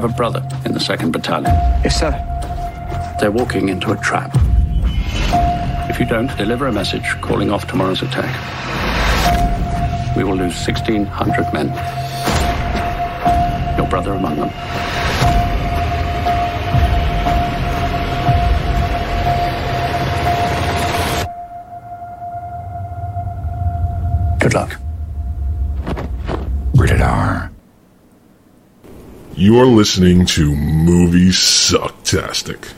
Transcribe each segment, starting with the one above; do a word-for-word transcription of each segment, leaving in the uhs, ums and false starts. have a brother in the second battalion. Yes, sir. They're walking into a trap. If you don't deliver a message calling off tomorrow's attack, we will lose sixteen hundred men. Your brother among them. Good luck. Rated R. You're listening to Movie Sucktastic.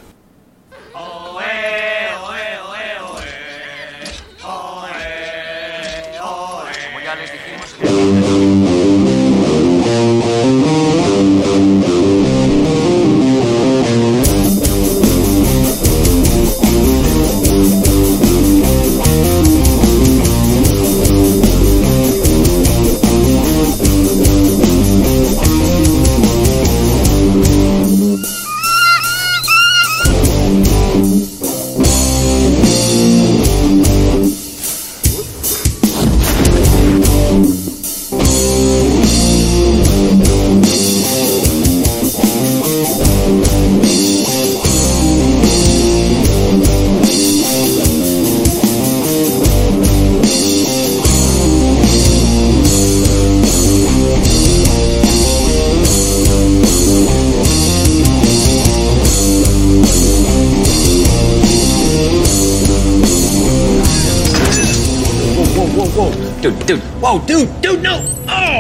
Oh, dude, dude, no! Oh!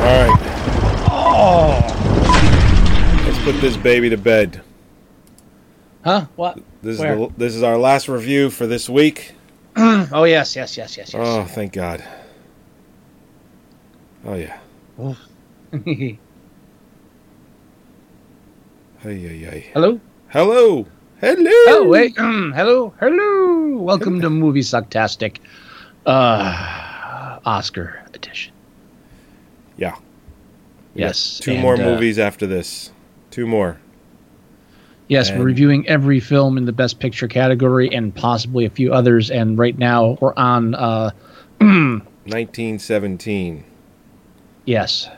All right. Oh! Let's put this baby to bed. Huh? What? This Where? is the, this is our last review for this week. Oh yes, yes, yes, yes, yes. Oh, thank God. Oh yeah. Oh. Hey, hey, hey. Hello. Hello. Hello. Oh wait. Hello. Hello. Welcome Hello. to Movie Sucktastic. Uh, Oscar edition. Yeah. We yes. Two and, more uh, movies after this. Two more. Yes, and we're reviewing every film in the Best Picture category and possibly a few others. And right now we're on uh, nineteen seventeen. Yes.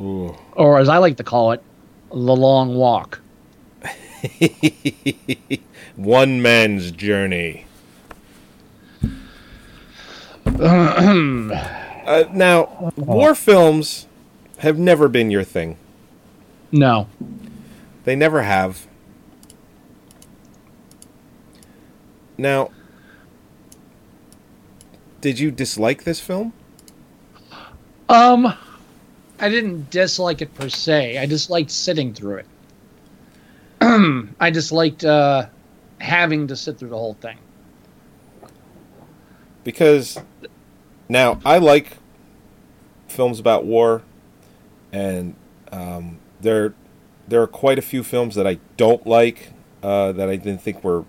Ooh. Or as I like to call it, The Long Walk. One man's journey. uh, now, war films have never been your thing. No. They never have. Now, did you dislike this film? Um, I didn't dislike it per se. I disliked sitting through it. I disliked uh, having to sit through the whole thing. Because now I like films about war, and um, there there are quite a few films that I don't like uh, that I didn't think were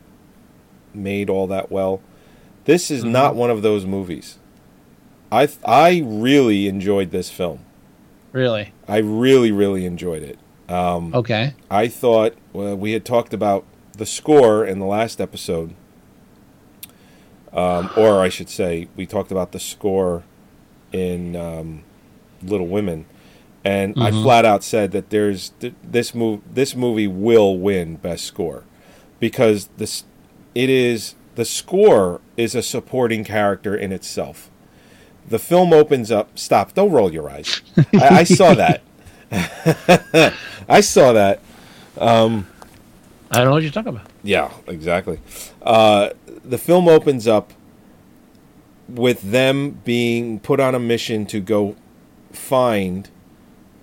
made all that well. This is mm-hmm. not one of those movies. I I really enjoyed this film. Really? I really really enjoyed it. Um, okay. I thought well, we had talked about the score in the last episode. Um, or I should say, we talked about the score in um, Little Women, and mm-hmm. I flat out said that there's th- this move. This movie will win Best Score because this it is the score is a supporting character in itself. The film opens up. Stop! Don't roll your eyes. I, I saw that. I saw that. Um, I don't know what you're talking about. Yeah, exactly. Uh, the film opens up with them being put on a mission to go find,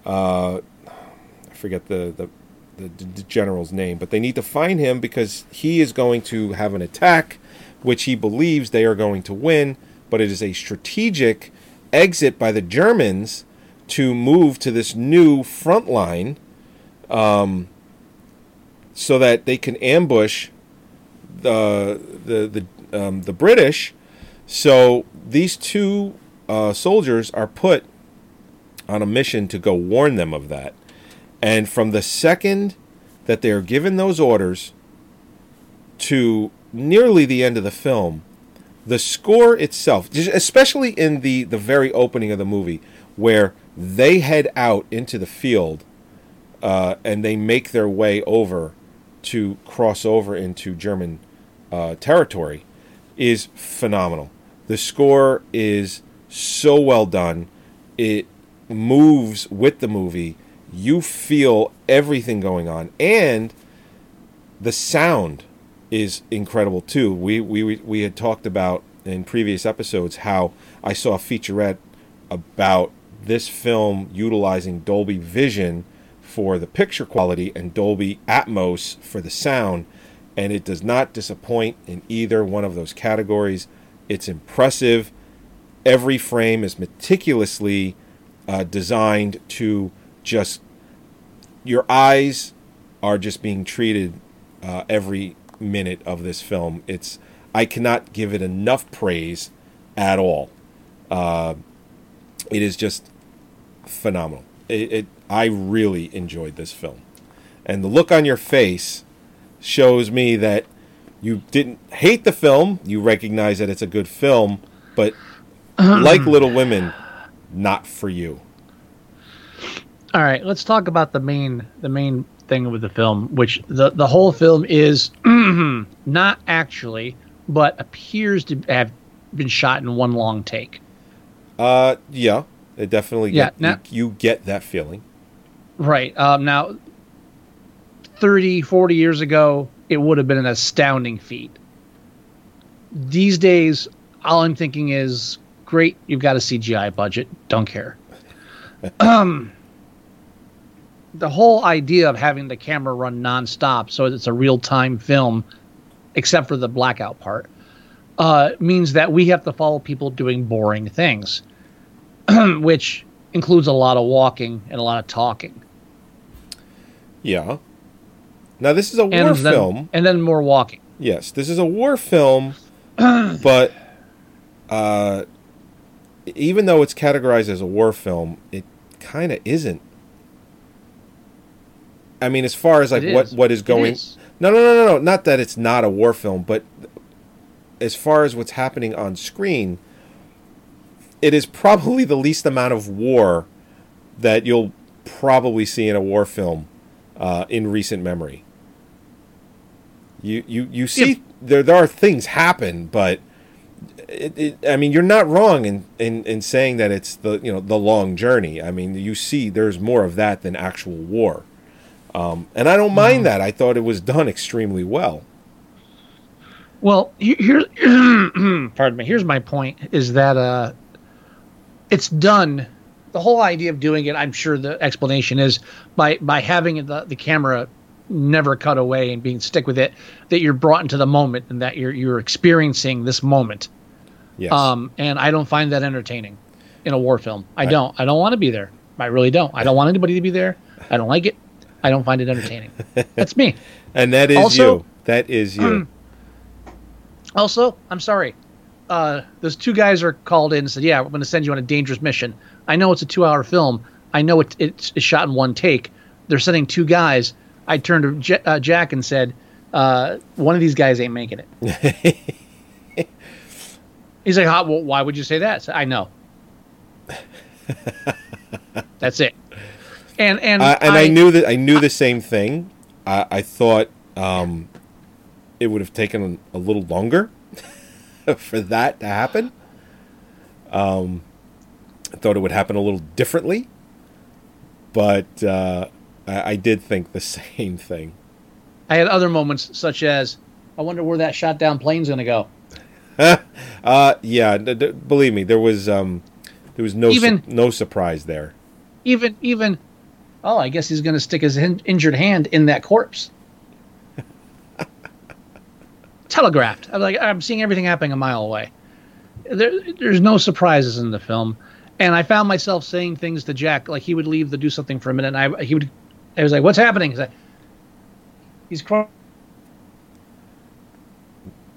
uh, I forget the, the, the, the general's name, but they need to find him because he is going to have an attack, which he believes they are going to win, but it is a strategic exit by the Germans to move to this new front line, um, so that they can ambush the the the um, the British. So these two uh, soldiers are put on a mission to go warn them of that. And from the second that they are given those orders to nearly the end of the film, the score itself, especially in the the very opening of the movie, where They head out into the field uh, and they make their way over to cross over into German uh, territory is phenomenal. The score is so well done. It moves with the movie. You feel everything going on. And the sound is incredible, too. We we we had talked about in previous episodes how I saw a featurette about this film utilizing Dolby Vision for the picture quality and Dolby Atmos for the sound, and it does not disappoint in either one of those categories. It's impressive. Every frame is meticulously uh, designed to just... Your eyes are just being treated uh, every minute of this film. It's I cannot give it enough praise at all. Uh, it is just phenomenal. It, it I really enjoyed this film. And the look on your face shows me that you didn't hate the film. You recognize that it's a good film, but like Little Women, not for you. All right, let's talk about the main the main thing with the film, which the, the whole film is not actually, but appears to have been shot in one long take. Uh, yeah, it definitely. Yeah, get, now, you, you get that feeling. Right. Um, now, thirty, forty years ago, it would have been an astounding feat. These days, all I'm thinking is, great, you've got a C G I budget. Don't care. um, the whole idea of having the camera run nonstop, so it's a real-time film, except for the blackout part, uh, means that we have to follow people doing boring things, which includes a lot of walking and a lot of talking. Yeah. Now, this is a war and then, film. And then more walking. Yes, this is a war film, but uh, even though it's categorized as a war film, it kind of isn't. I mean, as far as like what, what is going... Is. No, no, no, no, no. Not that it's not a war film, but as far as what's happening on screen, it is probably the least amount of war that you'll probably see in a war film uh, in recent memory. You you, you see yeah. there there are things happen, but it, it, I mean, you're not wrong in, in, in saying that it's the you know the long journey. I mean, you see there's more of that than actual war. Um, and I don't mind that. I thought it was done extremely well. Well, here, pardon me. Here's my point: is that uh, it's done. The whole idea of doing it, I'm sure the explanation is by by having the, the camera never cut away and being stick with it, that you're brought into the moment and that you're you're experiencing this moment. Yes. Um, and I don't find that entertaining in a war film. I, I don't. I don't want to be there. I really don't. I don't want anybody to be there. I don't like it. I don't find it entertaining. That's me. And that is also, you. That is you. Um, also, I'm sorry. Uh, those two guys are called in and said, yeah, we're going to send you on a dangerous mission. I know it's a two-hour film. I know it, it's shot in one take. They're sending two guys. I turned to J- uh, Jack and said, uh, one of these guys ain't making it. He's like, well, why would you say that? I, said, I know. That's it. And and, uh, and I, I knew that I knew the same thing. I, I thought um, it would have taken a little longer for that to happen. Um, I thought it would happen a little differently, but uh, I, I did think the same thing. I had other moments such as, I wonder where that shot down plane's going to go. uh, yeah, d- d- believe me, there was um, there was no Even, su- no surprise there. Even even. Oh, I guess he's going to stick his in- injured hand in that corpse. Telegraphed. I'm like, I'm seeing everything happening a mile away. There, there's no surprises in the film, and I found myself saying things to Jack, like he would leave to do something for a minute, and I he would, I was like, "What's happening?" He's like, "He's crawling."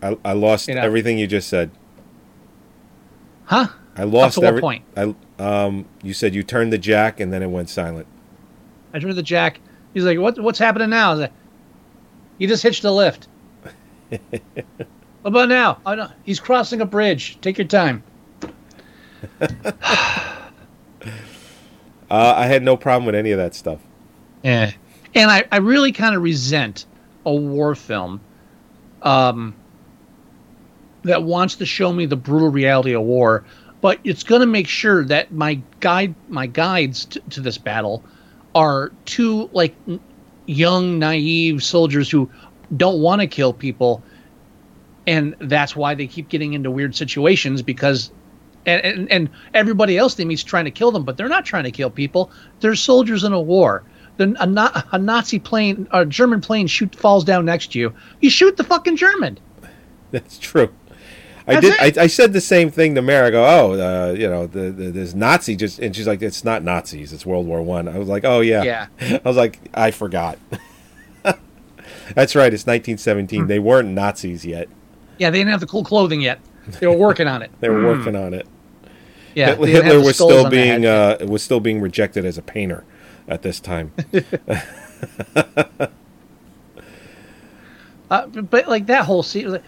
I I lost you know. everything you just said. Huh? I lost every point. I um. You said you turned the Jack, and then it went silent. I turned the Jack. He's like, "What? What's happening now?" I was like, "You just hitched a lift." What about now? Oh, no. He's crossing a bridge. Take your time. Uh, I had no problem with any of that stuff. Yeah. And I, I really kind of resent a war film um, that wants to show me the brutal reality of war, but it's going to make sure that my guide, my guides t- to this battle are two like n- young, naive soldiers who don't want to kill people, and that's why they keep getting into weird situations because and, and, and everybody else they meet's trying to kill them, but they're not trying to kill people. They're soldiers in a war. Then a, a Nazi plane, a German plane, shoot falls down next to you. You shoot the fucking German. That's true. I That's did. I, I said the same thing to Mary. I go, oh, uh, you know, the, the, there's Nazi. Just and she's like, it's not Nazis. It's World War One. I. I was like, oh yeah. Yeah. I was like, I forgot. That's right. It's nineteen seventeen. Mm. They weren't Nazis yet. Yeah, they didn't have the cool clothing yet. They were working on it. They were working on it. Yeah, Hitler, Hitler was still being uh, was still being rejected as a painter at this time. uh, but like that whole scene,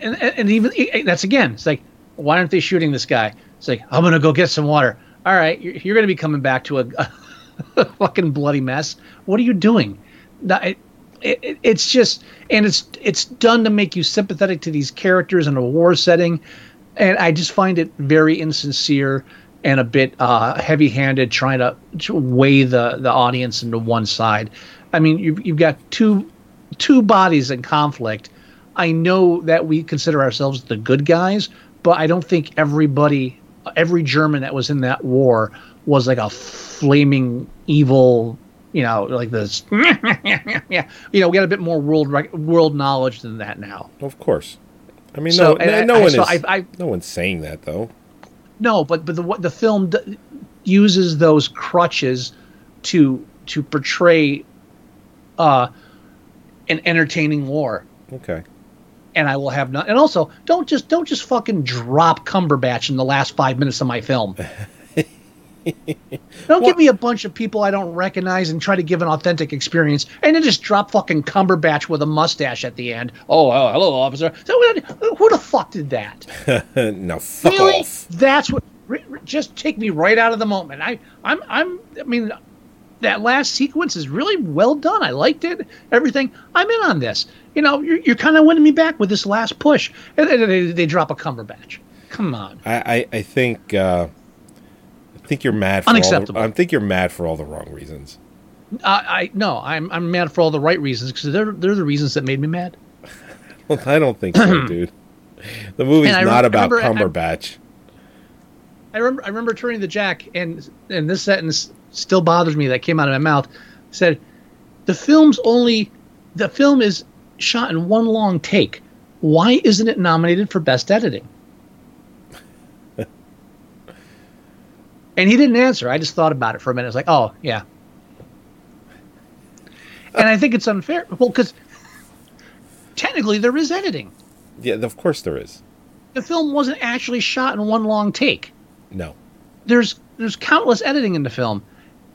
and, and even that's again, it's like, why aren't they shooting this guy? It's like, I'm gonna go get some water. All right, you're, you're gonna be coming back to a, a fucking bloody mess. What are you doing? It, it, it's just, and it's it's done to make you sympathetic to these characters in a war setting, and I just find it very insincere and a bit uh, heavy-handed, trying to, to weigh the, the audience into one side. I mean, you've, you've got two two bodies in conflict. I know that we consider ourselves the good guys, but I don't think everybody, every German that was in that war was like a flaming evil, you know, like this. Yeah, you know, we got a bit more world rec- world knowledge than that now. Of course. I mean, so, no, no, I, no I, one so is. I, I, no one's saying that though. No, but but the the film d- uses those crutches to to portray uh, an entertaining war. Okay. And I will have none. And also, don't just don't just fucking drop Cumberbatch in the last five minutes of my film. Don't well, give me a bunch of people I don't recognize and try to give an authentic experience, and then just drop fucking Cumberbatch with a mustache at the end. Oh, oh hello, officer. So, who the fuck did that? No, fuck really? Off. That's what. Re, re, just take me right out of the moment. I, I'm, I'm. I mean, that last sequence is really well done. I liked it. Everything. I'm in on this. You know, you're, you're kind of winning me back with this last push, and then they, they drop a Cumberbatch. Come on. I, I, I think. Uh... I think you're mad for Unacceptable. All the, I think you're mad for all the wrong reasons. Uh, I no, I'm I'm mad for all the right reasons because they're they're the reasons that made me mad. Well, I don't think so, dude. The movie's I, not I about remember, Cumberbatch. I, I remember I remember turning the jack and and this sentence still bothers me that came out of my mouth. Said the film's only the film is shot in one long take. Why isn't it nominated for best editing? And he didn't answer. I just thought about it for a minute. I was like, oh, yeah. And I think it's unfair. Well, because technically there is editing. Yeah, of course there is. The film wasn't actually shot in one long take. No. There's there's countless editing in the film.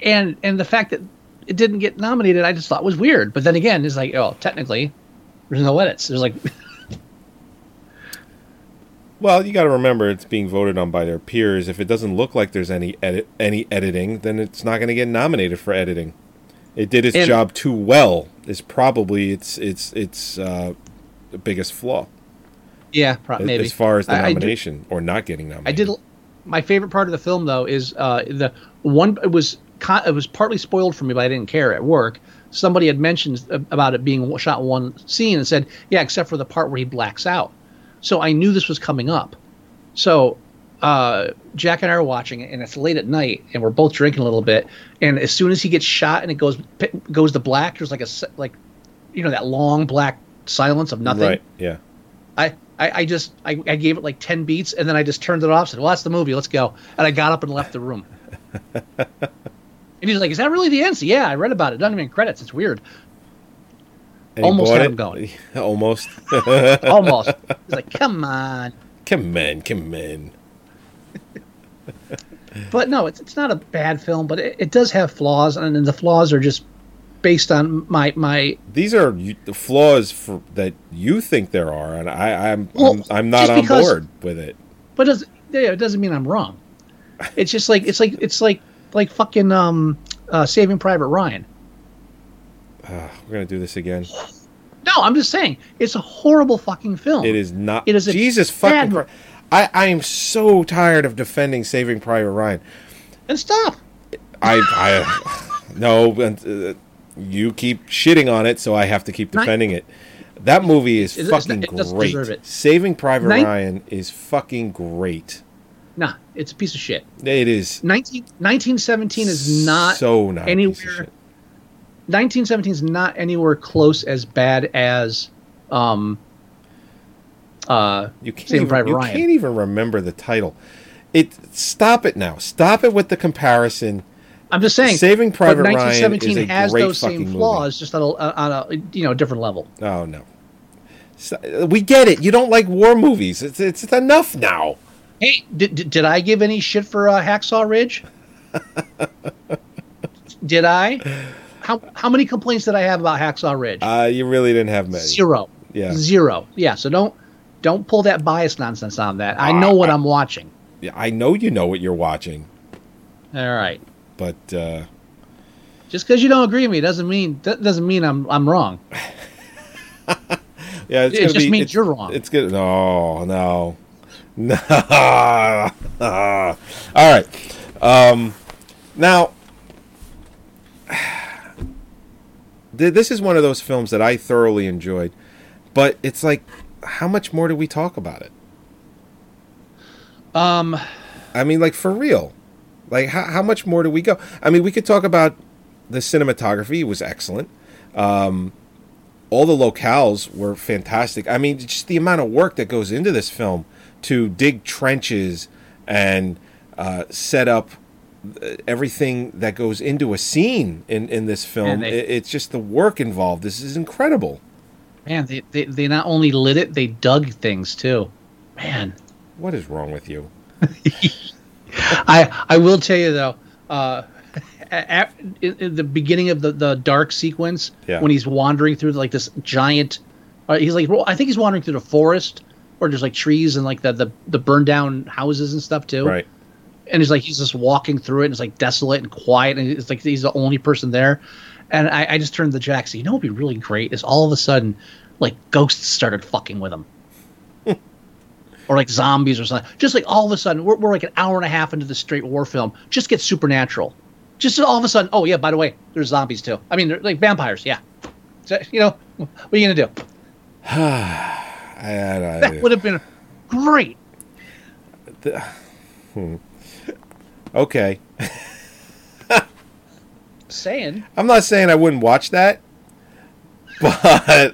And and the fact that it didn't get nominated, I just thought was weird. But then again, it's like, oh, technically there's no edits. There's like... Well, you got to remember it's being voted on by their peers. If it doesn't look like there's any edit, any editing, then it's not going to get nominated for editing. It did its and, job too well. Is probably its its its uh, biggest flaw. Yeah, probably. Maybe. As far as the I, nomination I do, or not getting nominated. I did. My favorite part of the film though is uh, the one. It was it was partly spoiled for me, but I didn't care at work. Somebody had mentioned about it being shot in one scene and said, "Yeah, except for the part where he blacks out." So I knew this was coming up. So uh, Jack and I are watching it, and it's late at night, and we're both drinking a little bit. And as soon as he gets shot and it goes goes to black, there's like a like, you know, that long black silence of nothing. Right. Yeah. I I, I just I, I gave it like ten beats, and then I just turned it off. Said, "Well, that's the movie. Let's go." And I got up and left the room. And he's like, "Is that really the end?" So, yeah, I read about it. Not even credits. It's weird. And almost had him it? Going. Almost. Almost. He's like, come on. Come on, come on. But no, it's it's not a bad film, but it, it does have flaws, and, and the flaws are just based on my... my... These are the flaws for, that you think there are, and I, I'm, well, I'm I'm not on because, board with it. But it doesn't, yeah, it doesn't mean I'm wrong. It's just like, it's like, it's like, like fucking um, uh, Saving Private Ryan. Uh, we're gonna do this again. No, I'm just saying it's a horrible fucking film. It is not. It is a Jesus fucking. Cr- I I am so tired of defending Saving Private Ryan. And stop. I I no. Uh, you keep shitting on it, so I have to keep defending Nin- it. That movie is it, fucking it great. It. Saving Private Nin- Ryan is fucking great. Nah, it's a piece of shit. It is. nineteen seventeen is not so not anywhere. A piece of shit. nineteen seventeen is not anywhere close as bad as um, uh, you can't Saving even, Private you Ryan. You can't even remember the title. It stop it now. Stop it with the comparison. I'm just saying, Saving Private Ryan nineteen seventeen is a has great those fucking same flaws, movie. Just on a, on a you know different level. Oh no, so, we get it. You don't like war movies. It's it's enough now. Hey, did did I give any shit for uh, Hacksaw Ridge? Did I? How how many complaints did I have about Hacksaw Ridge? Uh, you really didn't have many. Zero. Yeah. Zero. Yeah. So don't don't pull that bias nonsense on that. I know uh, what I, I'm watching. Yeah, I know you know what you're watching. All right. But uh, just because you don't agree with me doesn't mean doesn't mean I'm I'm wrong. Yeah, it's it just be, means it's, you're wrong. It's good. No, no, no. All right. Um, now. This is one of those films that I thoroughly enjoyed, but it's like, how much more do we talk about it? Um, I mean, like for real, like how, how much more do we go? I mean, we could talk about the cinematography. It was excellent. Um, all the locales were fantastic. I mean, just the amount of work that goes into this film to dig trenches and uh, set up everything that goes into a scene in, in this film. They, it, it's just the work involved. This is incredible. Man, they, they, they not only lit it, they dug things too. Man. What is wrong with you? I I will tell you though, uh, at, in, in the beginning of the, the dark sequence, yeah. When he's wandering through like this giant, uh, he's like, well, I think he's wandering through the forest or just like trees and like the, the, the burned down houses and stuff too. Right. And he's like, he's just walking through it, and it's like desolate and quiet, and it's like he's the only person there. And I, I just turned to Jack, so you know what would be really great is all of a sudden, like, ghosts started fucking with him. Or like zombies or something. Just like all of a sudden, we're, we're like an hour and a half into the straight war film. Just get supernatural. Just all of a sudden, oh yeah, by the way, there's zombies too. I mean, they're like vampires, yeah. So, you know, what are you going to do? I that would have been great. The, hmm. Okay. Saying. I'm not saying I wouldn't watch that, but uh,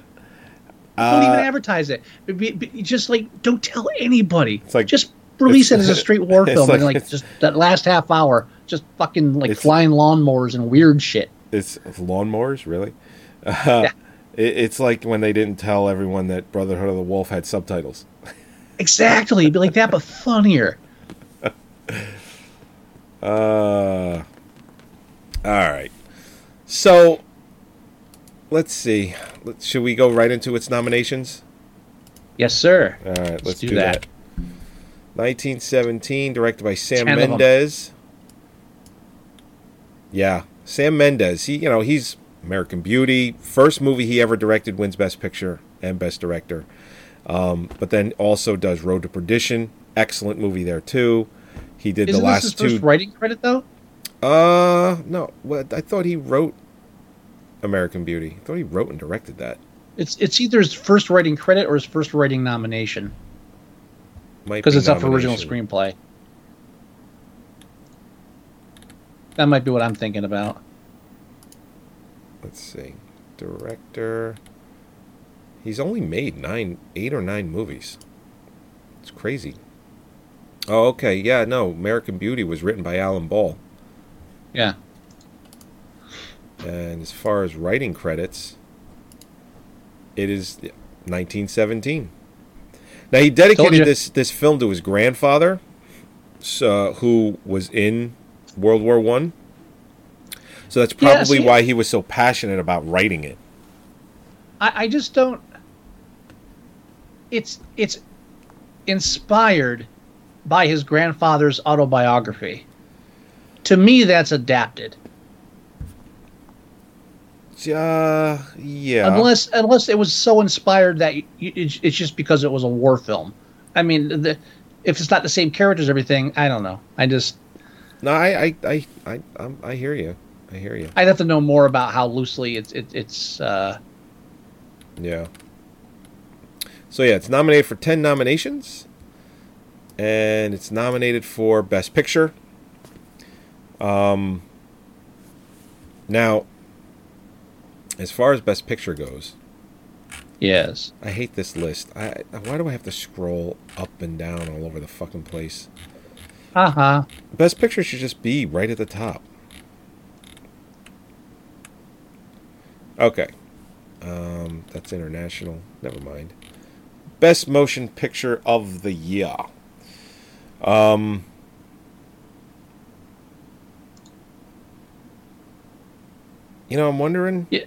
don't even advertise it. Be, be, just like don't tell anybody. It's like just release it as a straight war film, like, and like just that last half hour, just fucking like flying lawnmowers and weird shit. It's, it's lawnmowers, really. Uh, yeah. it, it's like when they didn't tell everyone that Brotherhood of the Wolf had subtitles. Exactly, it'd be like that, but funnier. Uh, all right. So, let's see. Let's, should we go right into its nominations? Yes, sir. All right, let's, let's do, do that. that. nineteen seventeen, directed by Sam Mendes. Yeah, Sam Mendes. He, you know, he's American Beauty. First movie he ever directed wins Best Picture and Best Director. Um, but then also does Road to Perdition. Excellent movie there too. He did Isn't the last this his two. First writing credit though? Uh, no. Well, I thought he wrote American Beauty. I thought he wrote and directed that. It's it's either his first writing credit or his first writing nomination. Because be it's nomination. Up for original screenplay. That might be what I'm thinking about. Let's see, director. He's only made nine, eight or nine movies. It's crazy. Oh, okay. Yeah, no. American Beauty was written by Alan Ball. Yeah. And as far as writing credits, it is nineteen seventeen. Now, he dedicated this, this film to his grandfather, so, who was in World War One. So that's probably yeah, see, why he was so passionate about writing it. I, I just don't... It's It's inspired... by his grandfather's autobiography. to me, that's adapted. Uh, yeah. Unless, unless it was so inspired that you, it, it's just because it was a war film. I mean, the, if it's not the same characters, everything, I don't know. I just no. I I I I, I hear you. I hear you. I'd have to know more about how loosely it's it, it's. Uh... Yeah. So yeah, it's nominated for ten nominations, and it's nominated for Best Picture. Um. Now, as far as Best Picture goes, yes, I hate this list. I why do I have to scroll up and down all over the fucking place? Uh huh. Best Picture should just be right at the top. Okay, um, that's international. Never mind. Best Motion Picture of the Year. Um. You know, I'm wondering. Yeah.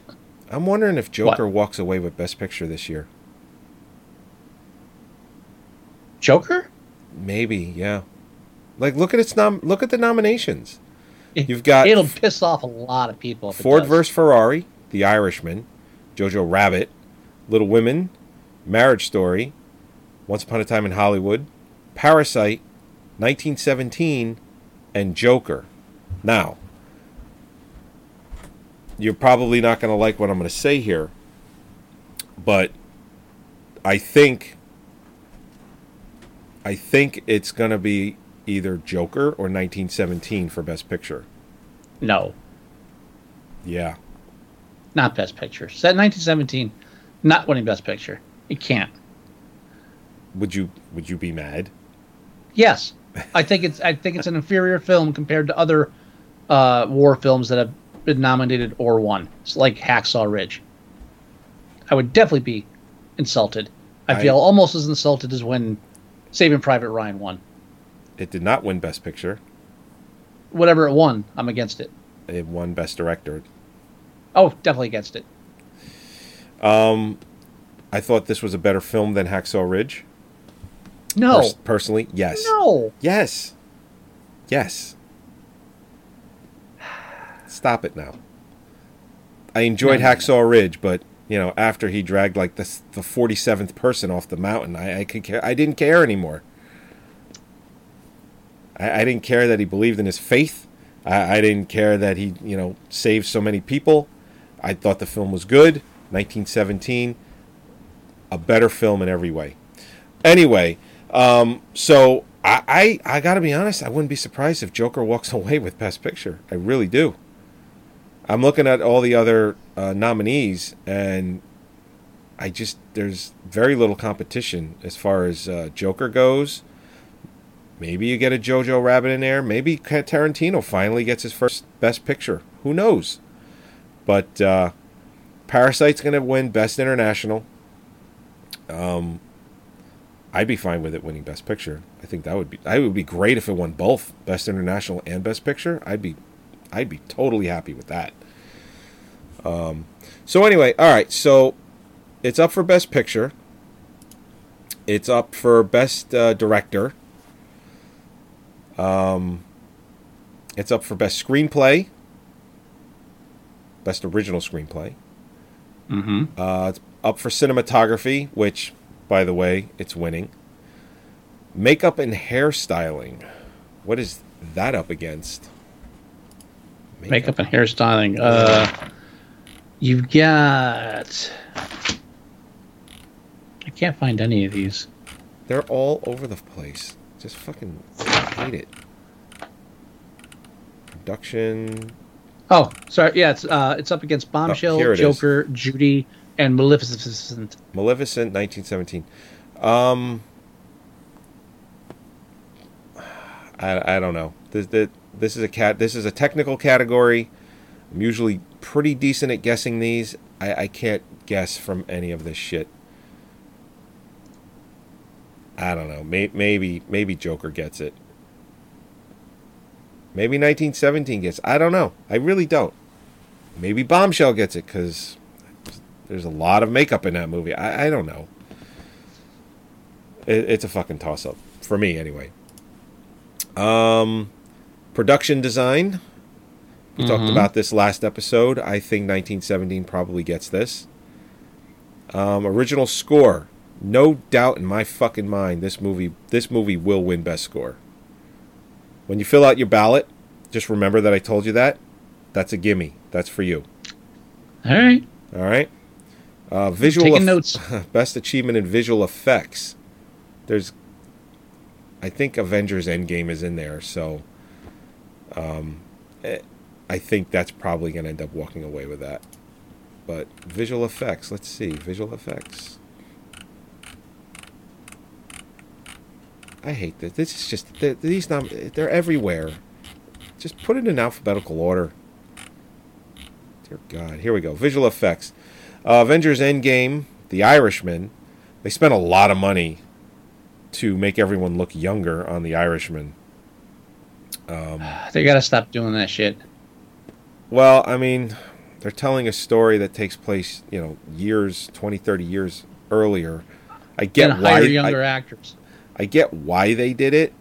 I'm wondering if Joker what? walks away with Best Picture this year. Joker? Maybe, yeah. Like, look at its nom- Look at the nominations. It, You've got it'll f- piss off a lot of people. If Ford versus Ferrari, The Irishman, Jojo Rabbit, Little Women, Marriage Story, Once Upon a Time in Hollywood, Parasite, nineteen seventeen, and Joker. Now, you're probably not going to like what I'm going to say here, but I think I think it's going to be either Joker or nineteen seventeen for Best Picture. No. Yeah. Not Best Picture. Set nineteen seventeen, not winning Best Picture. It can't. Would you Would you be mad? Yes, I think it's I think it's an inferior film compared to other uh, war films that have been nominated or won. It's like Hacksaw Ridge. I would definitely be insulted. I feel I, almost as insulted as when Saving Private Ryan won. It did not win Best Picture. Whatever it won, I'm against it. It won Best Director. Oh, definitely against it. Um, I thought this was a better film than Hacksaw Ridge. No. Pers- personally, yes. No. Yes. Yes. Stop it now. I enjoyed no, Hacksaw no. Ridge, but you know, after he dragged like the the forty-seventh person off the mountain, I, I could care. I didn't care anymore. I, I didn't care that he believed in his faith. I, I didn't care that he, you know, saved so many people. I thought the film was good. nineteen seventeen, a better film in every way. Anyway, um, so I, I, I got to be honest. I wouldn't be surprised if Joker walks away with Best Picture. I really do. I'm looking at all the other uh, nominees, and I just there's very little competition as far as uh, Joker goes. Maybe you get a Jojo Rabbit in there. Maybe Tarantino finally gets his first Best Picture. Who knows? But uh, Parasite's going to win Best International. Um, I'd be fine with it winning Best Picture. I think that would be. I would be great if it won both Best International and Best Picture. I'd be. I'd be totally happy with that. Um, so anyway, all right. So it's up for Best Picture. It's up for Best uh, Director. Um, it's up for Best Screenplay, Best Original Screenplay. Mm-hmm. Uh, it's up for Cinematography, which, by the way, it's winning. Makeup and Hairstyling. What is that up against? Makeup, Makeup and Hairstyling. Uh, you've got... I can't find any of these. They're all over the place. Just fucking hate it. Production. Oh, sorry. Yeah, it's uh, it's up against Bombshell, oh, Joker, is. Judy, and Maleficent. Maleficent, nineteen seventeen. Um, I I don't know. This the this is a cat. This is a technical category. I'm usually pretty decent at guessing these. I, I can't guess from any of this shit. I don't know. Maybe maybe Joker gets it. Maybe nineteen seventeen gets it. I don't know. I really don't. Maybe Bombshell gets it because there's a lot of makeup in that movie. I, I don't know. It, it's a fucking toss-up. For me, anyway. Um, Production design. We mm-hmm. talked about this last episode. I think nineteen seventeen probably gets this. Um, original score. No doubt in my fucking mind, this movie this movie will win Best Score. When you fill out your ballot, just remember that I told you that. That's a gimme. That's for you. All right. All right. Uh, visual Taking eff- notes. Best achievement in visual effects. There's, I think Avengers: Endgame is in there, so um, I think that's probably going to end up walking away with that. But visual effects. Let's see. Visual effects. I hate this. This is just they're, these. Nom- they're everywhere. Just put it in alphabetical order. Dear God, here we go. Visual effects. Uh, Avengers: Endgame, The Irishman. They spent a lot of money to make everyone look younger on The Irishman. Um, they gotta stop doing that shit. Well, I mean, they're telling a story that takes place, you know, years, twenty, thirty years earlier. I get and why hire younger I, actors. I get why they did it,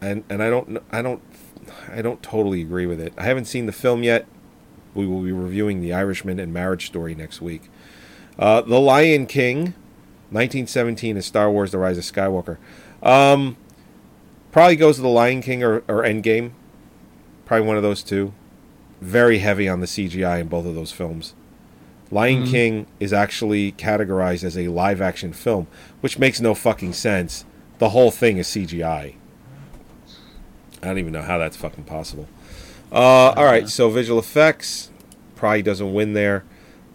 and, and I don't I don't I don't totally agree with it. I haven't seen the film yet. We will be reviewing The Irishman and Marriage Story next week. Uh, The Lion King, nineteen seventeen, and Star Wars: The Rise of Skywalker. Um, probably goes to The Lion King or, or Endgame. Probably one of those two. Very heavy on the C G I in both of those films. Lion mm-hmm. King is actually categorized as a live-action film, which makes no fucking sense. The whole thing is C G I. I don't even know how that's fucking possible. Uh, all right, so visual effects probably doesn't win there.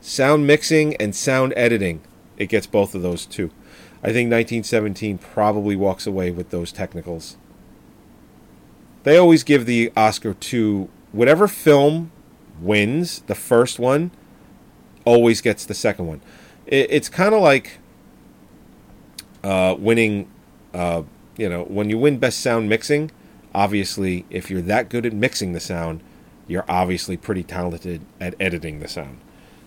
Sound mixing and sound editing. It gets both of those too. I think nineteen seventeen probably walks away with those technicals. They always give the Oscar to whatever film wins the first one, always gets the second one. It, it's kind of like uh, winning... Uh, you know, when you win Best Sound Mixing, obviously, if you're that good at mixing the sound, you're obviously pretty talented at editing the sound.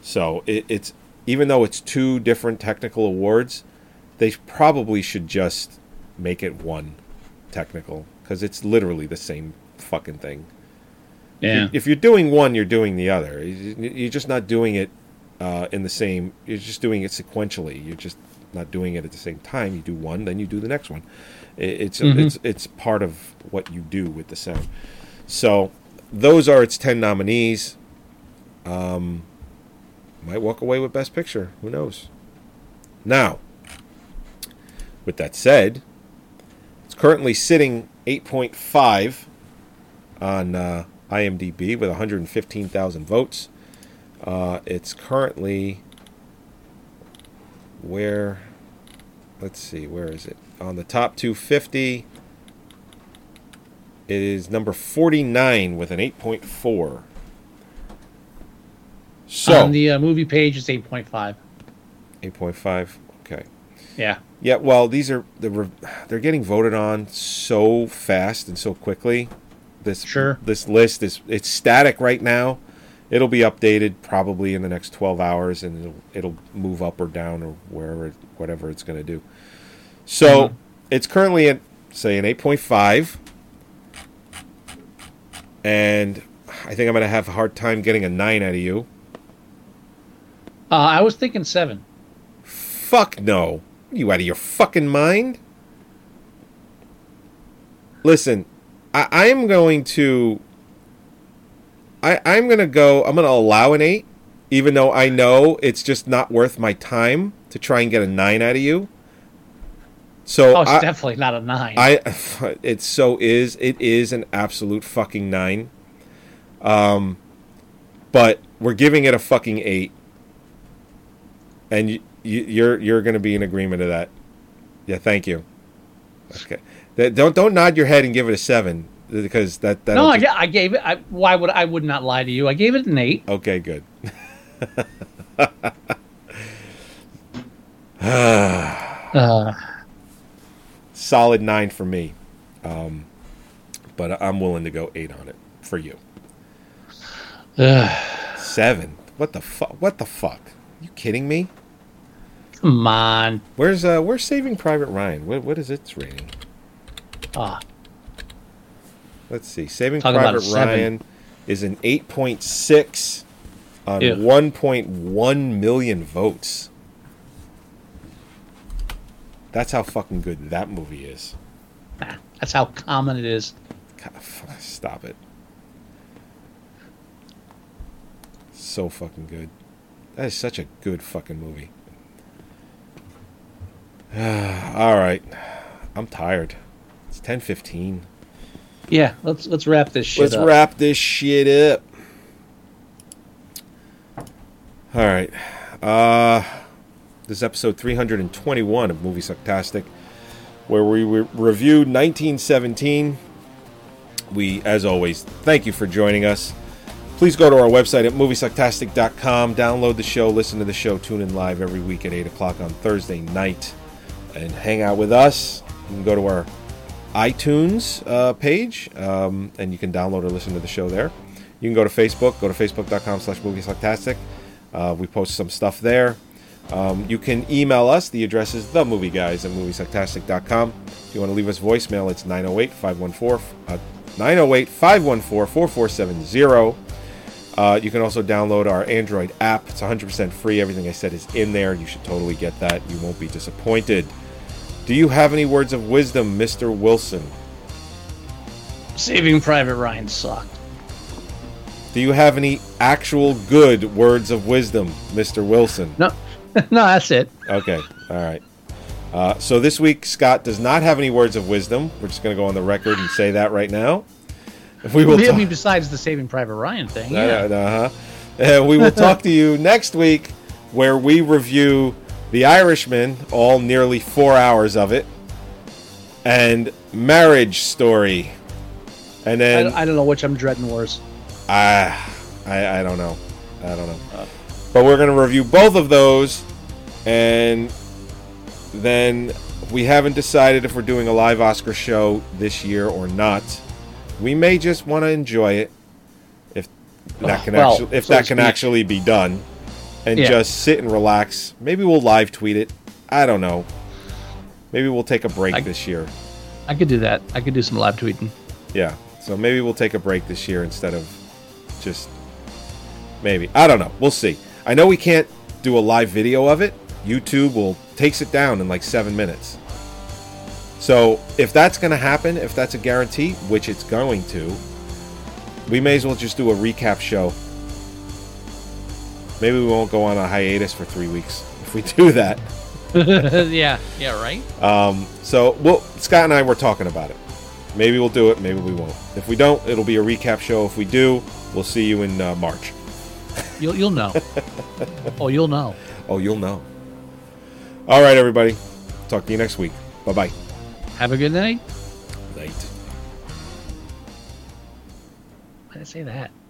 So it, it's even though it's two different technical awards, they probably should just make it one technical because it's literally the same fucking thing. Yeah. If you're doing one, you're doing the other. You're just not doing it uh, in the same. You're just doing it sequentially. You're just. Not doing it at the same time. You do one, then you do the next one. It's mm-hmm. it's it's part of what you do with the sound. So those are its ten nominees. Um, might walk away with Best Picture. Who knows? Now, with that said, it's currently sitting eight point five on uh, I M D B with one hundred fifteen thousand votes. Uh, it's currently. Where, let's see, where is it? On the top two fifty, it is number forty-nine with an eight point four. So on the uh, movie page, it's eight point five. eight point five, okay. Yeah. Yeah, well, these are, the they're getting voted on so fast and so quickly. This sure. This list is, it's static right now. It'll be updated probably in the next twelve hours, and it'll, it'll move up or down or wherever, whatever it's going to do. So mm-hmm. it's currently at, say, an eight point five, and I think I'm going to have a hard time getting a nine out of you. Uh, I was thinking seven. Fuck no. Are you out of your fucking mind? Listen, I, I'm going to... I, I'm going to go, I'm going to allow an eight, even though I know it's just not worth my time to try and get a nine out of you. So oh, it's I, definitely not a nine. I, it so is, it is an absolute fucking nine. Um, but we're giving it a fucking eight. And you, you, you're you're going to be in agreement to that. Yeah, thank you. Okay. Don't, don't nod your head and give it a seven. Because that no, I, I gave it. I, why would I would not lie to you? I gave it an eight. Okay, good. uh, Solid nine for me, um, but I'm willing to go eight on it for you. Uh, Seven? What the fuck? What the fuck? Are you kidding me? Come on. Where's uh? Where's Saving Private Ryan? What what is its rating? Ah. Uh, Let's see. Saving Talking Private Ryan is an eight point six on Ew. one point one million votes. That's how fucking good that movie is. Nah, that's how common it is. God, stop it. So fucking good. That is such a good fucking movie. All right. I'm tired. It's ten fifteen. Yeah, let's let's wrap this shit let's up. Let's wrap this shit up. All right. Uh, this is episode three hundred twenty-one of Movie Sucktastic, where we re- reviewed nineteen seventeen. We, as always, thank you for joining us. Please go to our website at Movie Sucktastic dot com. Download the show, listen to the show, tune in live every week at eight o'clock on Thursday night, and hang out with us. You can go to our iTunes uh, page, um, and you can download or listen to the show there. You can go to Facebook. Go to Facebook dot com slash Movie Sucktastic. Uh, we post some stuff there. Um, you can email us. The address is themovieguys at Movie Sucktastic dot com. If you want to leave us voicemail, it's nine oh eight, five one four, four four seven zero. Uh, you can also download our Android app. It's one hundred percent free. Everything I said is in there. You should totally get that. You won't be disappointed. Do you have any words of wisdom, Mister Wilson? Saving Private Ryan sucked. Do you have any actual good words of wisdom, Mister Wilson? No, no, that's it. Okay, all right. Uh, so this week, Scott does not have any words of wisdom. We're just going to go on the record and say that right now. We will really, talk- I mean, besides the Saving Private Ryan thing. Yeah. Uh, uh-huh. Uh, we will talk to you next week, where we review The Irishman, all nearly four hours of it, and Marriage Story. And then I, I don't know which I'm dreading worse. Ah, I, I don't know. I don't know. Uh, but we're going to review both of those, and then we haven't decided if we're doing a live Oscar show this year or not. We may just want to enjoy it, if that can well, actually if so that can speak. actually be done, and yeah. just sit and relax. Maybe we'll live tweet it. I don't know. Maybe we'll take a break I, this year. I could do that. I could do some live tweeting. Yeah. So maybe we'll take a break this year instead of just maybe. I don't know. We'll see. I know we can't do a live video of it. YouTube will takes it down in like seven minutes. So if that's going to happen, if that's a guarantee, which it's going to, we may as well just do a recap show. Maybe we won't go on a hiatus for three weeks if we do that. yeah, yeah, right. Um, so well, Scott and I were talking about it. Maybe we'll do it. Maybe we won't. If we don't, it'll be a recap show. If we do, we'll see you in uh, March. You'll you'll know. oh, you'll know. Oh, you'll know. All right, everybody. Talk to you next week. Bye bye. Have a good night. Night. Why did I say that?